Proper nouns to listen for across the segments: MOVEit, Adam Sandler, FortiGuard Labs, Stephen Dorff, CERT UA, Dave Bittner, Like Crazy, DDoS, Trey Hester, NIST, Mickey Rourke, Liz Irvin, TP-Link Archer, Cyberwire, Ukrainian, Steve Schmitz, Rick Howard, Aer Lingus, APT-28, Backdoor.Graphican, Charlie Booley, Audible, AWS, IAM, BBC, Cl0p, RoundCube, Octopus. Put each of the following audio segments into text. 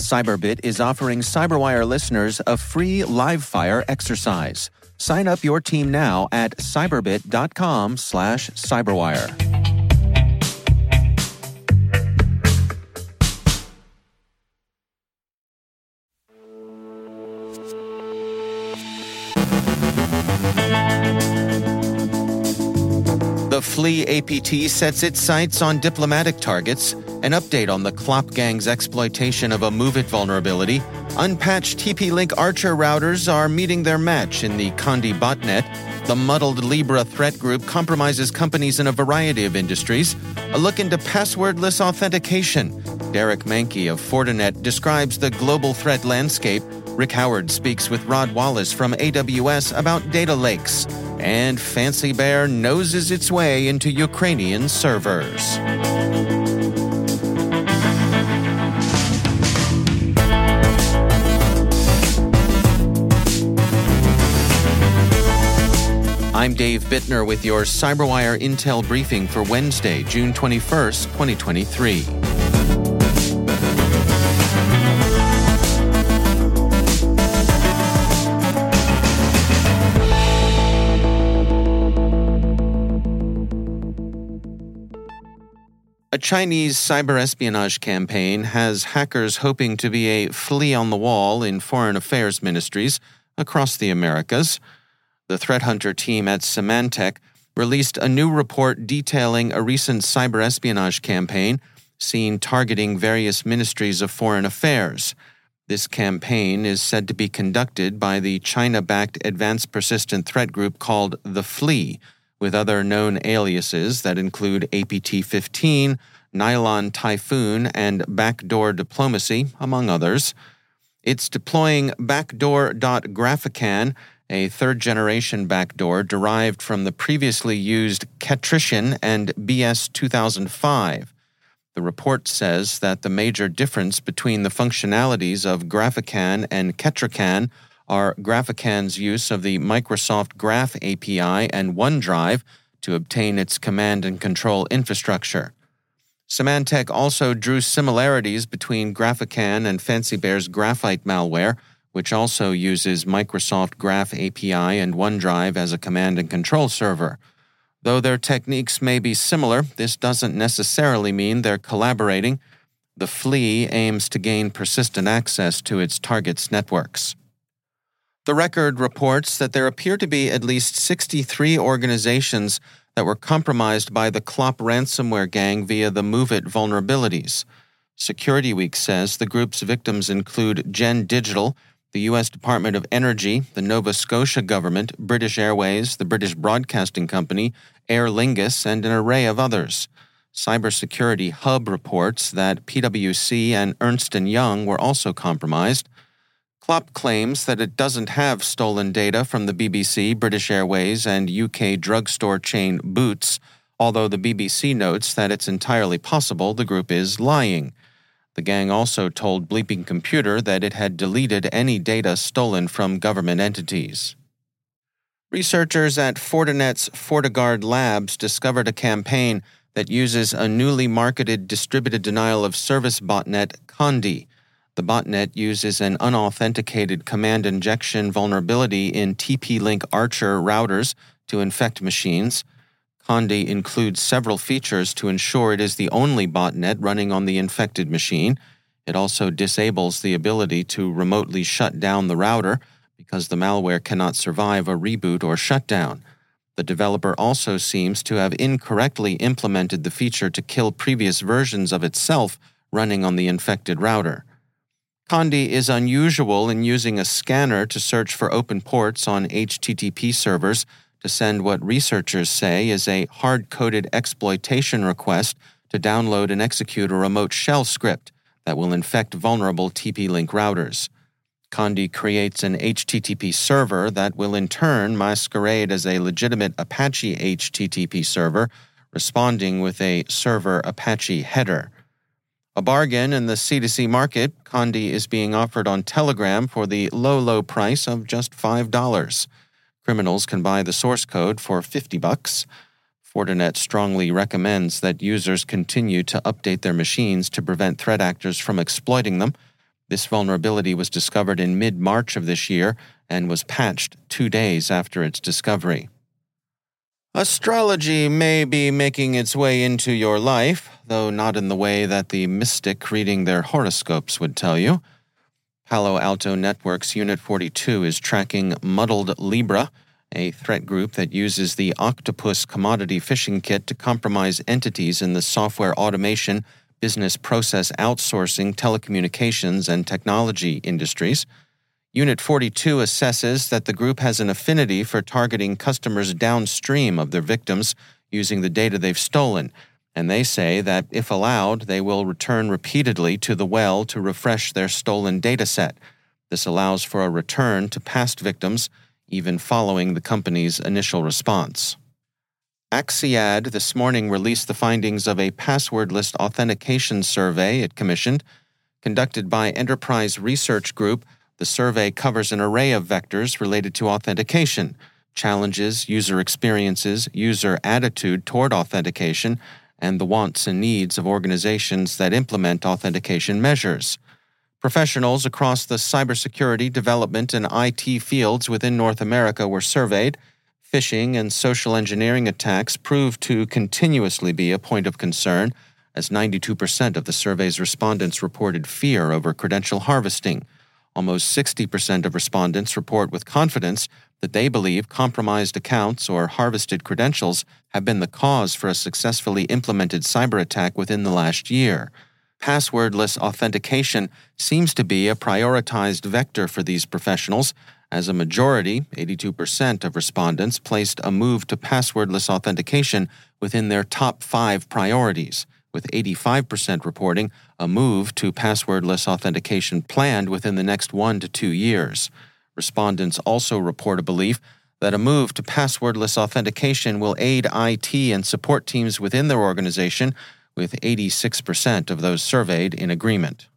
Cyberbit is offering Cyberwire listeners a free live-fire exercise. Sign up your team now at cyberbit.com/cyberwire. The Flea APT sets its sights on diplomatic targets, an update on the CLOP gang's exploitation of a MOVEit vulnerability, unpatched TP-Link Archer routers are meeting their match in the Condi botnet, the Muddled Libra threat group compromises companies in a variety of industries, a look into passwordless authentication. Derek Mankey of Fortinet describes the global threat landscape. Rick Howard speaks with Rod Wallace from AWS about data lakes. And Fancy Bear noses its way into Ukrainian servers. I'm Dave Bittner with your Cyberwire Intel Briefing for Wednesday, June 21st, 2023. A Chinese cyber espionage campaign has hackers hoping to be a flea on the wall in foreign affairs ministries across the Americas. The threat hunter team at Symantec released a new report detailing a recent cyber espionage campaign seen targeting various ministries of foreign affairs. This campaign is said to be conducted by the China-backed advanced persistent threat group called The Flea, with other known aliases that include APT-15, Nylon Typhoon, and Backdoor Diplomacy, among others. It's deploying Backdoor.Graphican, a third-generation backdoor derived from the previously used Ketrician and BS2005. The report says that the major difference between the functionalities of Graphican and Ketrician are Graphican's use of the Microsoft Graph API and OneDrive to obtain its command and control infrastructure. Symantec also drew similarities between Graphican and Fancy Bear's Graphite malware, which also uses Microsoft Graph API and OneDrive as a command and control server. Though their techniques may be similar, this doesn't necessarily mean they're collaborating. The Flea aims to gain persistent access to its target's networks. The record reports that there appear to be at least 63 organizations that were compromised by the CL0p ransomware gang via the MOVEit vulnerabilities. Security Week says the group's victims include Gen Digital, the U.S. Department of Energy, the Nova Scotia government, British Airways, the British Broadcasting Company, Aer Lingus, and an array of others. Cybersecurity Hub reports that PwC and Ernst & Young were also compromised. CL0p claims that it doesn't have stolen data from the BBC, British Airways, and UK drugstore chain Boots, although the BBC notes that it's entirely possible the group is lying. The gang also told Bleeping Computer that it had deleted any data stolen from government entities. Researchers at Fortinet's FortiGuard Labs discovered a campaign that uses a newly marketed distributed denial-of-service botnet, Condi. The botnet uses an unauthenticated command injection vulnerability in TP-Link Archer routers to infect machines. Condi includes several features to ensure it is the only botnet running on the infected machine. It also disables the ability to remotely shut down the router because the malware cannot survive a reboot or shutdown. The developer also seems to have incorrectly implemented the feature to kill previous versions of itself running on the infected router. Condi is unusual in using a scanner to search for open ports on HTTP servers to send what researchers say is a hard-coded exploitation request to download and execute a remote shell script that will infect vulnerable TP-Link routers. Condi creates an HTTP server that will in turn masquerade as a legitimate Apache HTTP server, responding with a server Apache header. A bargain in the C2C market, Condi is being offered on Telegram for the low, low price of just $5. Criminals can buy the source code for $50. Fortinet strongly recommends that users continue to update their machines to prevent threat actors from exploiting them. This vulnerability was discovered in mid-March of this year and was patched 2 days after its discovery. Astrology may be making its way into your life, though not in the way that the mystic reading their horoscopes would tell you. Palo Alto Networks Unit 42 is tracking Muddled Libra, a threat group that uses the Octopus commodity phishing kit to compromise entities in the software automation, business process outsourcing, telecommunications, and technology industries. Unit 42 assesses that the group has an affinity for targeting customers downstream of their victims using the data they've stolen, and they say that, if allowed, they will return repeatedly to the well to refresh their stolen dataset. This allows for a return to past victims, even following the company's initial response. Axiad this morning released the findings of a passwordless authentication survey it commissioned. Conducted by Enterprise Research Group, the survey covers an array of vectors related to authentication, challenges, user experiences, user attitude toward authentication, and the wants and needs of organizations that implement authentication measures. Professionals across the cybersecurity, development, and IT fields within North America were surveyed. Phishing and social engineering attacks proved to continuously be a point of concern, as 92% of the survey's respondents reported fear over credential harvesting. Almost 60% of respondents report with confidence that they believe compromised accounts or harvested credentials have been the cause for a successfully implemented cyber attack within the last year. Passwordless authentication seems to be a prioritized vector for these professionals, as a majority, 82% of respondents, placed a move to passwordless authentication within their top 5 priorities, with 85% reporting a move to passwordless authentication planned within the next 1 to 2 years. Respondents also report a belief that a move to passwordless authentication will aid IT and support teams within their organization, with 86% of those surveyed in agreement.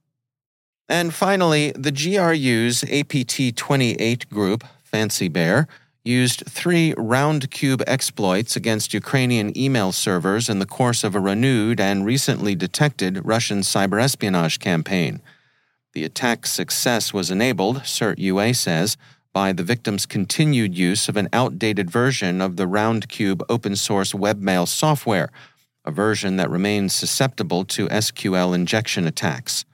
And finally, the GRU's APT-28 group, Fancy Bear, used 3 RoundCube exploits against Ukrainian email servers in the course of a renewed and recently detected Russian cyberespionage campaign. The attack's success was enabled, CERT UA says, by the victim's continued use of an outdated version of the RoundCube open-source webmail software, a version that remains susceptible to SQL injection attacks.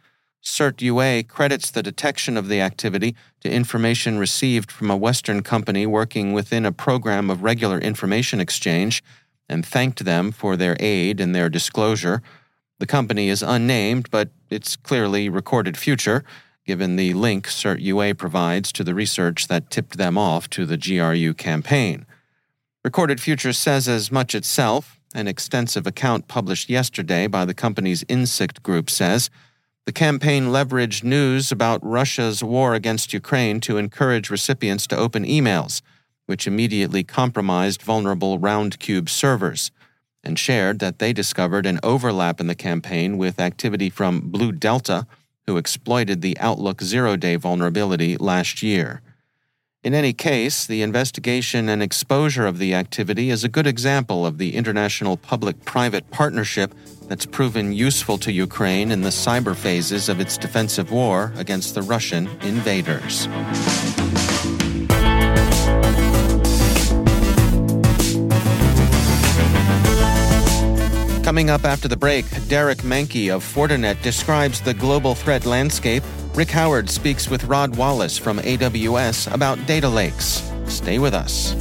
CERT UA credits the detection of the activity to information received from a Western company working within a program of regular information exchange and thanked them for their aid in their disclosure. The company is unnamed, but it's clearly Recorded Future, given the link CERT UA provides to the research that tipped them off to the GRU campaign. Recorded Future says as much itself. An extensive account published yesterday by the company's Insect Group says, the campaign leveraged news about Russia's war against Ukraine to encourage recipients to open emails, which immediately compromised vulnerable RoundCube servers, and shared that they discovered an overlap in the campaign with activity from Blue Delta, who exploited the Outlook zero-day vulnerability last year. In any case, the investigation and exposure of the activity is a good example of the international public-private partnership that's proven useful to Ukraine in the cyber phases of its defensive war against the Russian invaders. Coming up after the break, Derek Mankey of Fortinet describes the global threat landscape. Rick Howard speaks with Rod Wallace from AWS about data lakes. Stay with us.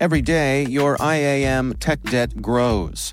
Every day, your IAM tech debt grows.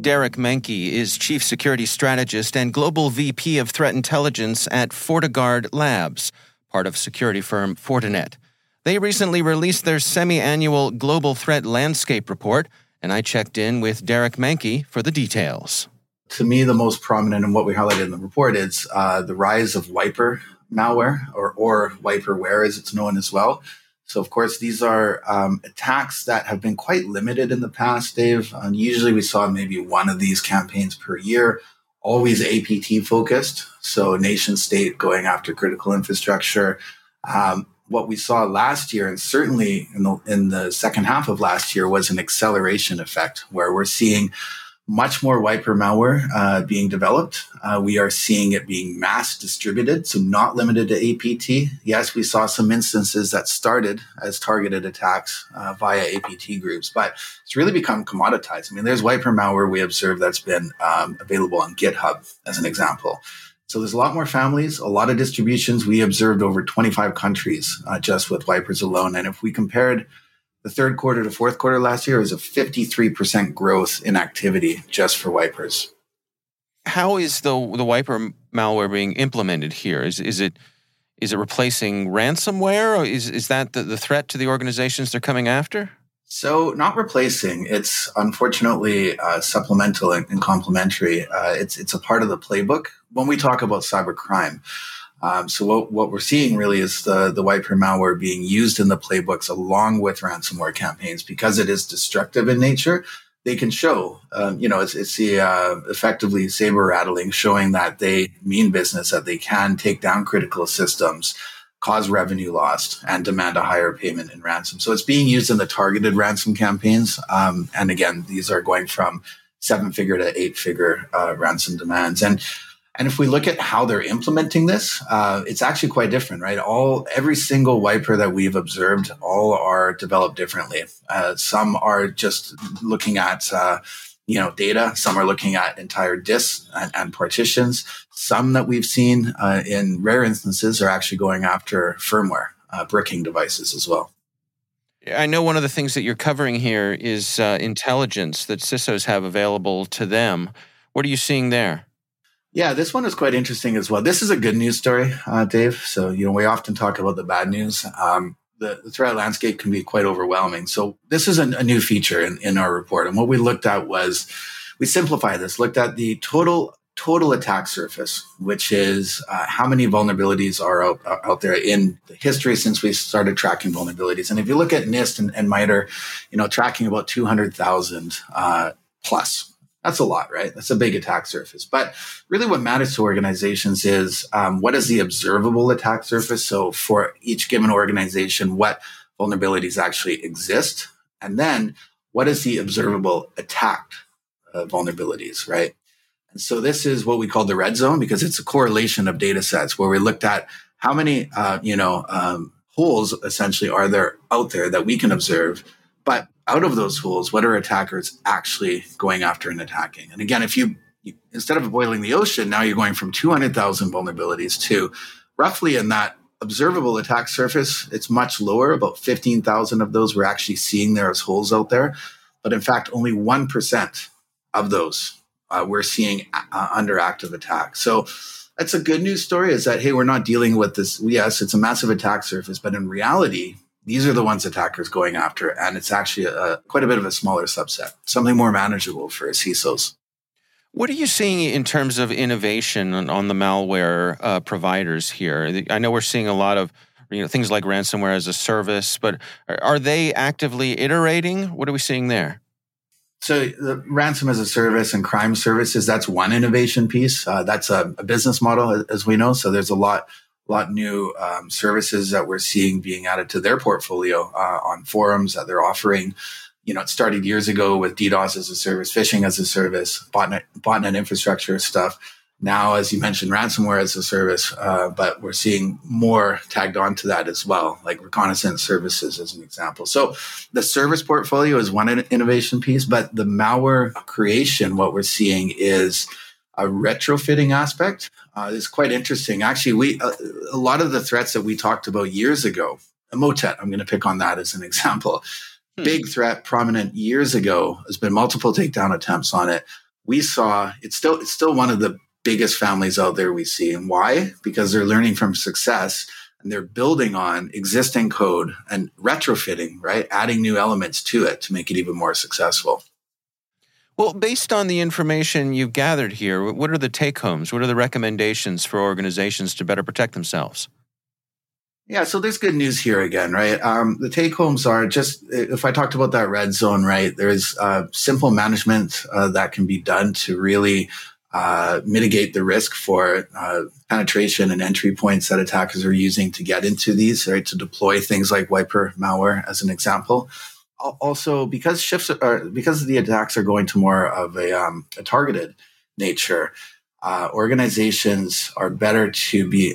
Derek Mankey is Chief Security Strategist and Global VP of Threat Intelligence at FortiGuard Labs, part of security firm Fortinet. They recently released their semi-annual Global Threat Landscape Report, and I checked in with Derek Mankey for the details. To me, the most prominent and what we highlighted in the report is the rise of wiper malware, or wiperware as it's known as well. So, of course, these are attacks that have been quite limited in the past, Dave. Usually we saw maybe one of these campaigns per year, always APT-focused, so nation-state going after critical infrastructure. What we saw last year, and certainly in the second half of last year, was an acceleration effect where we're seeing much more wiper malware being developed. We are seeing it being mass distributed, so not limited to APT. Yes, we saw some instances that started as targeted attacks via APT groups, but it's really become commoditized. I mean, there's wiper malware we observe that's been available on GitHub as an example. So there's a lot more families, a lot of distributions. We observed over 25 countries just with wipers alone. And if we compared the third quarter to fourth quarter last year, was a 53% growth in activity just for wipers. How is the wiper malware being implemented here? Is it replacing ransomware, or is that the threat to the organizations they're coming after? So not replacing. It's unfortunately supplemental and complementary. It's a part of the playbook when we talk about cybercrime. So what we're seeing really is the wiper malware being used in the playbooks along with ransomware campaigns because it is destructive in nature. They can show, it's the effectively saber rattling, showing that they mean business, that they can take down critical systems, cause revenue loss, and demand a higher payment in ransom. So it's being used in the targeted ransom campaigns. And again, these are going from 7-figure to 8-figure ransom demands. And if we look at how they're implementing this, it's actually quite different, right? Every single wiper that we've observed, all are developed differently. Some are just looking at, data. Some are looking at entire disks and partitions. Some that we've seen in rare instances are actually going after firmware, bricking devices as well. I know one of the things that you're covering here is intelligence that CISOs have available to them. What are you seeing there? Yeah, this one is quite interesting as well. This is a good news story, Dave. So, we often talk about the bad news. The threat landscape can be quite overwhelming. So this is a new feature in our report. And what we looked at was, we simplified this, looked at the total attack surface, which is how many vulnerabilities are out there in the history since we started tracking vulnerabilities. And if you look at NIST and MITRE, tracking about 200,000 plus That's a lot, right? That's a big attack surface. But really what matters to organizations is what is the observable attack surface? So for each given organization, what vulnerabilities actually exist? And then what is the observable attacked vulnerabilities, right? And so this is what we call the red zone because it's a correlation of data sets where we looked at how many, holes essentially are there out there that we can observe, but out of those holes, what are attackers actually going after and attacking? And again, if you instead of boiling the ocean, now you're going from 200,000 vulnerabilities to roughly in that observable attack surface, it's much lower. About 15,000 of those we're actually seeing there as holes out there. But in fact, only 1% of those we're seeing under active attack. So that's a good news story is that, hey, we're not dealing with this. Yes, it's a massive attack surface, but in reality, these are the ones attackers going after, and it's actually quite a bit of a smaller subset, something more manageable for CISOs. What are you seeing in terms of innovation on the malware providers here? I know we're seeing a lot of things like ransomware as a service, but are they actively iterating? What are we seeing there? So the ransom as a service and crime services, that's one innovation piece. That's a business model, as we know, so there's a lot new services that we're seeing being added to their portfolio on forums that they're offering. It started years ago with DDoS as a service, phishing as a service, botnet infrastructure stuff. Now, as you mentioned, ransomware as a service, but we're seeing more tagged onto that as well, like reconnaissance services as an example. So the service portfolio is one innovation piece, but the malware creation, what we're seeing is a retrofitting aspect is quite interesting. Actually, a lot of the threats that we talked about years ago, MOTET, I'm going to pick on that as an example. Big threat, prominent years ago. There's been multiple takedown attempts on it. We saw it's still one of the biggest families out there we see. And why? Because they're learning from success and they're building on existing code and retrofitting, right? Adding new elements to it to make it even more successful. Well, based on the information you've gathered here, what are the take-homes? What are the recommendations for organizations to better protect themselves? Yeah, so there's good news here again, right? The take-homes are just, if I talked about that red zone, right, there's simple management that can be done to really mitigate the risk for penetration and entry points that attackers are using to get into these, right, to deploy things like wiper malware as an example. Also, because the attacks are going to more of a targeted nature, organizations are better to be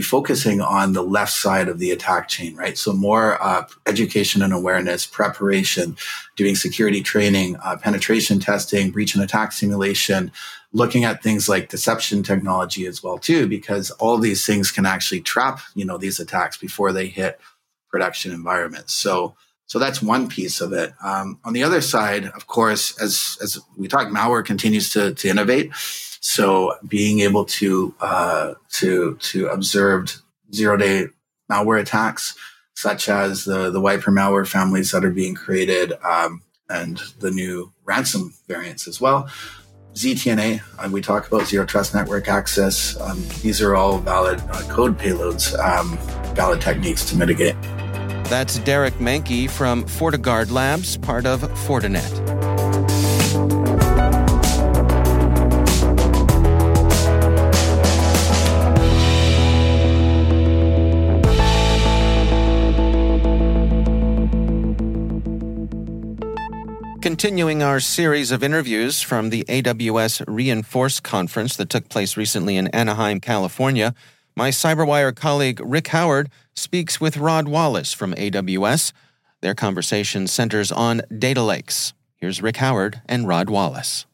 focusing on the left side of the attack chain, right? So more education and awareness, preparation, doing security training, penetration testing, breach and attack simulation, looking at things like deception technology as well too, because all these things can actually trap these attacks before they hit production environments. So that's one piece of it. On the other side, of course, as we talk, malware continues to innovate. So being able to observe zero-day malware attacks, such as the wiper malware families that are being created, and the new ransom variants as well. ZTNA, we talk about Zero Trust Network Access. These are all valid code payloads, valid techniques to mitigate. That's Derek Mankey from FortiGuard Labs, part of Fortinet. Continuing our series of interviews from the AWS Reinforce conference that took place recently in Anaheim, California, my Cyberwire colleague Rick Howard speaks with Rod Wallace from AWS. Their conversation centers on data lakes. Here's Rick Howard and Rod Wallace.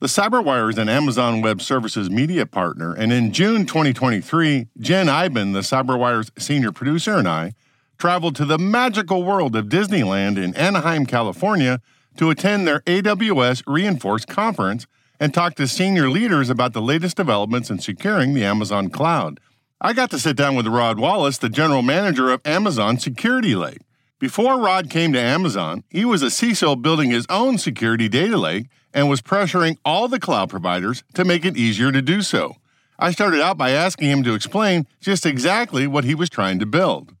The Cyberwire is an Amazon Web Services media partner, and in June 2023, Jen Iben, the Cyberwire's senior producer, and I traveled to the magical world of Disneyland in Anaheim, California, to attend their AWS Reinforce conference and talk to senior leaders about the latest developments in securing the Amazon cloud. I got to sit down with Rod Wallace, the general manager of Amazon Security Lake. Before Rod came to Amazon, he was a CISO building his own security data lake and was pressuring all the cloud providers to make it easier to do so. I started out by asking him to explain just exactly what he was trying to build.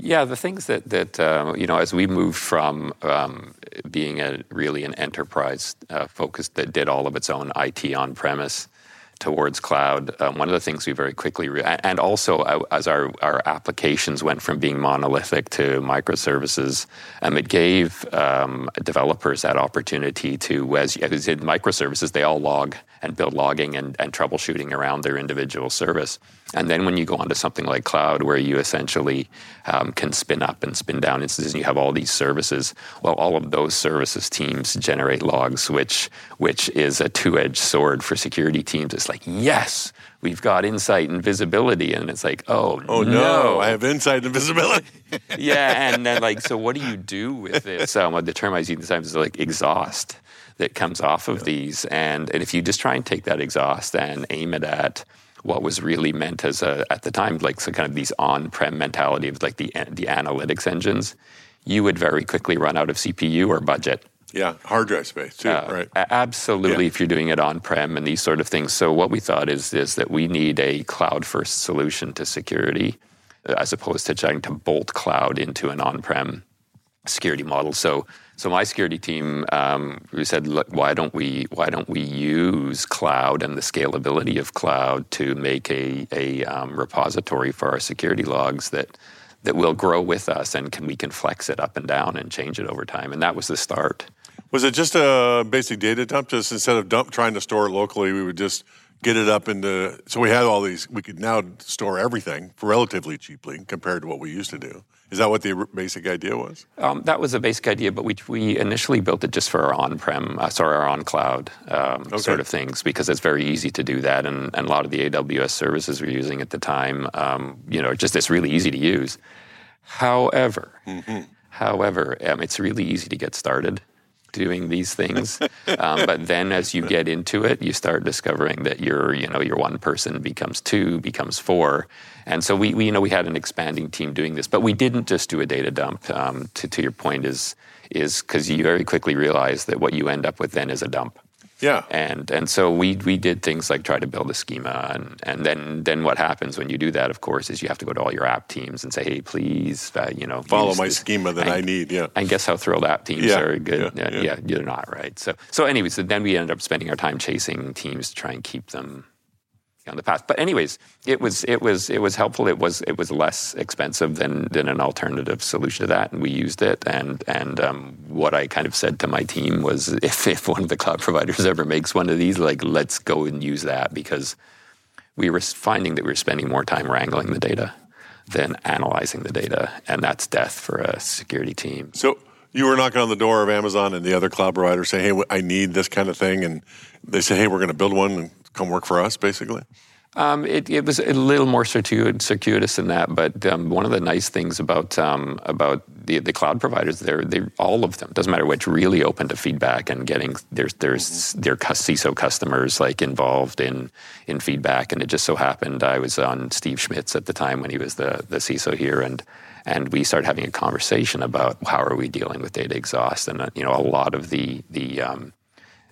Yeah, the things that you know, as we moved from being really an enterprise focused that did all of its own IT on premise towards cloud, one of the things we very quickly and also as our applications went from being monolithic to microservices, it gave developers that opportunity to, as in microservices, they all log and build logging and troubleshooting around their individual service. And then when you go onto something like cloud, where you essentially can spin up and spin down instances, and you have all these services, well, all of those services teams generate logs, which is a two-edged sword for security teams. It's like, yes, we've got insight and visibility. And it's like, oh no, I have insight and visibility. Yeah, and then so what do you do with this? The term I use sometimes is like exhaust that comes off of these. And if you just try and take that exhaust and aim it at what was really meant as at the time, like some kind of these on-prem mentality of like the analytics engines, you would very quickly run out of CPU or budget. Yeah, hard drive space too, right? Absolutely, yeah. If you're doing it on-prem and these sort of things. So what we thought is that we need a cloud-first solution to security as opposed to trying to bolt cloud into an on-prem security model. So my security team, we said, look, why don't we use cloud and the scalability of cloud to make a repository for our security logs that will grow with us, and we can flex it up and down and change it over time. And that was the start. Was it just a basic data dump? Just instead of trying to store it locally, we would just get it up into. So we had all these. We could now store everything relatively cheaply compared to what we used to do. Is that what the basic idea was? That was a basic idea, but we initially built it just for our on-prem, our on-cloud sort of things, because it's very easy to do that, and a lot of the AWS services we're using at the time, just it's really easy to use. However, it's really easy to get started doing these things, but then as you get into it, you start discovering that your one person becomes two, becomes four, and so we had an expanding team doing this, but we didn't just do a data dump. To your point is because you very quickly realize that what you end up with then is a dump. Yeah, and so we did things like try to build a schema, and then what happens when you do that, of course, is you have to go to all your app teams and say, hey, please, follow my schema that I need. Yeah, and guess how thrilled app teams are? Good, yeah, you're not right. So anyways, so then we ended up spending our time chasing teams to try and keep them on the path. But anyways, it was helpful. It was less expensive than an alternative solution to that, and we used it. And what I kind of said to my team was, if one of the cloud providers ever makes one of these, like, let's go and use that, because we were finding that we were spending more time wrangling the data than analyzing the data, and that's death for a security team. So you were knocking on the door of Amazon and the other cloud providers saying, hey, I need this kind of thing, and they say, hey, we're going to build one. And come work for us, basically? It was a little more circuitous than that, but one of the nice things about the cloud providers, they all of them, doesn't matter which, really open to feedback and getting their CISO customers like involved in feedback. And it just so happened I was on Steve Schmitz at the time when he was the CISO here, and we started having a conversation about how are we dealing with data exhaust, and a lot of the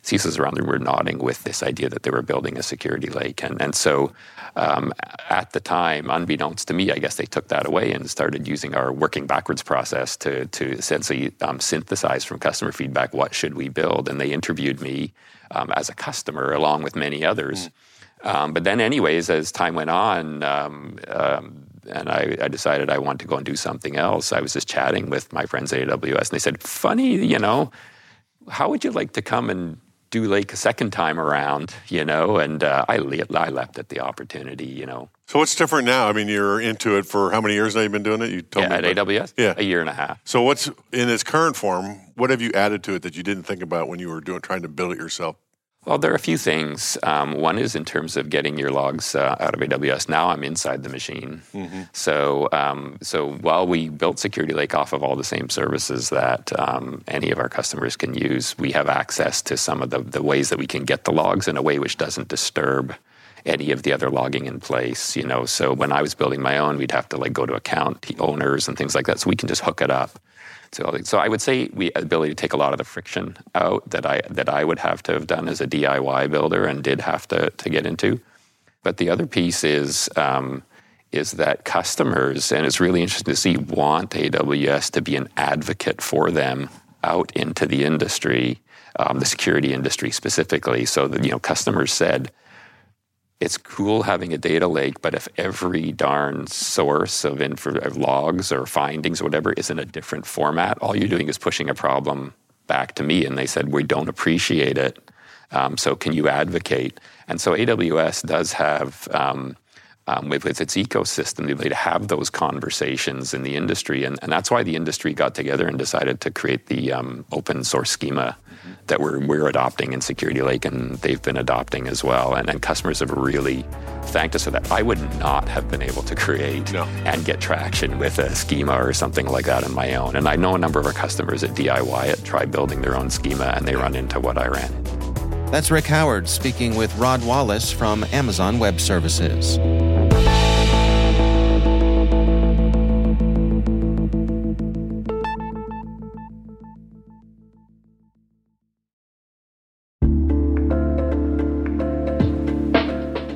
CISOs around them were nodding with this idea that they were building a security lake. And so at the time, unbeknownst to me, I guess they took that away and started using our working backwards process to essentially synthesize from customer feedback, what should we build? And they interviewed me as a customer along with many others. But then anyways, as time went on, and I decided I wanted to go and do something else, I was just chatting with my friends at AWS, and they said, funny, how would you like to come and do like a second time around, and I leapt at the opportunity, So what's different now? I mean, you're into it for how many years now you've been doing it? You told me at AWS? Yeah. 1.5 years. So what's, in its current form, what have you added to it that you didn't think about when you were trying to build it yourself? Well, there are a few things. One is in terms of getting your logs out of AWS. Now I'm inside the machine. Mm-hmm. So while we built Security Lake off of all the same services that any of our customers can use, we have access to some of the ways that we can get the logs in a way which doesn't disturb any of the other logging in place. So when I was building my own, we'd have to go to account owners and things like that. So we can just hook it up. So I would say ability to take a lot of the friction out that I would have to have done as a DIY builder and did have to get into. But the other piece is that customers, and it's really interesting to see, want AWS to be an advocate for them out into the industry, the security industry specifically. So that, you know, customers said, it's cool having a data lake, but if every darn source of logs or findings or whatever is in a different format, all you're doing is pushing a problem back to me. And they said, we don't appreciate it. So can you advocate? And so AWS does have, with its ecosystem, the ability to have those conversations in the industry. And that's why the industry got together and decided to create the open source schema that we're adopting in Security Lake, and they've been adopting as well. And customers have really thanked us for that. I would not have been able to create and get traction with a schema or something like that on my own. And I know a number of our customers at DIY it try building their own schema, and they run into what I ran into. That's Rick Howard speaking with Rod Wallace from Amazon Web Services.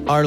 Are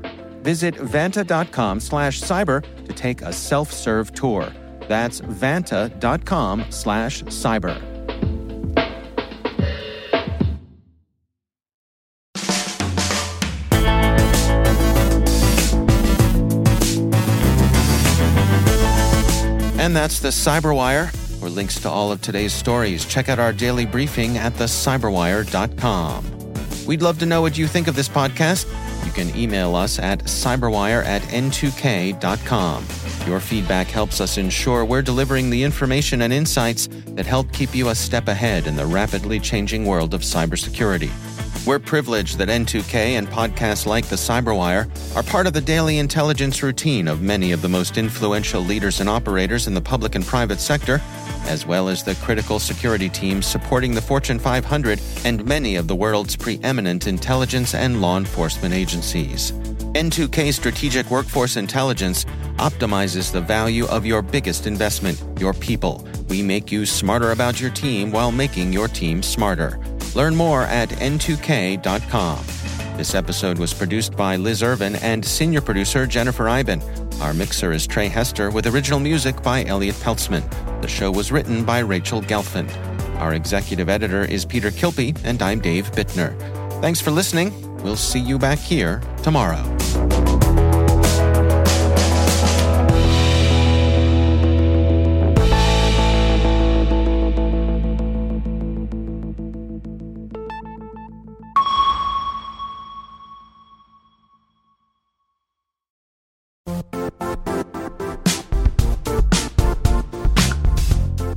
Visit vanta.com/cyber to take a self-serve tour. That's vanta.com/cyber. And that's the Cyberwire. For links to all of today's stories, check out our daily briefing at thecyberwire.com. We'd love to know what you think of this podcast. You can email us at cyberwire@n2k.com. Your feedback helps us ensure we're delivering the information and insights that help keep you a step ahead in the rapidly changing world of cybersecurity. We're privileged that N2K and podcasts like the Cyberwire are part of the daily intelligence routine of many of the most influential leaders and operators in the public and private sector, as well as the critical security teams supporting the Fortune 500 and many of the world's preeminent intelligence and law enforcement agencies. N2K Strategic Workforce Intelligence optimizes the value of your biggest investment, your people. We make you smarter about your team while making your team smarter. Learn more at n2k.com. This episode was produced by Liz Irvin and senior producer Jennifer Iben. Our mixer is Trey Hester with original music by Elliot Peltzman. The show was written by Rachel Gelfand. Our executive editor is Peter Kilpie, and I'm Dave Bittner. Thanks for listening. We'll see you back here tomorrow.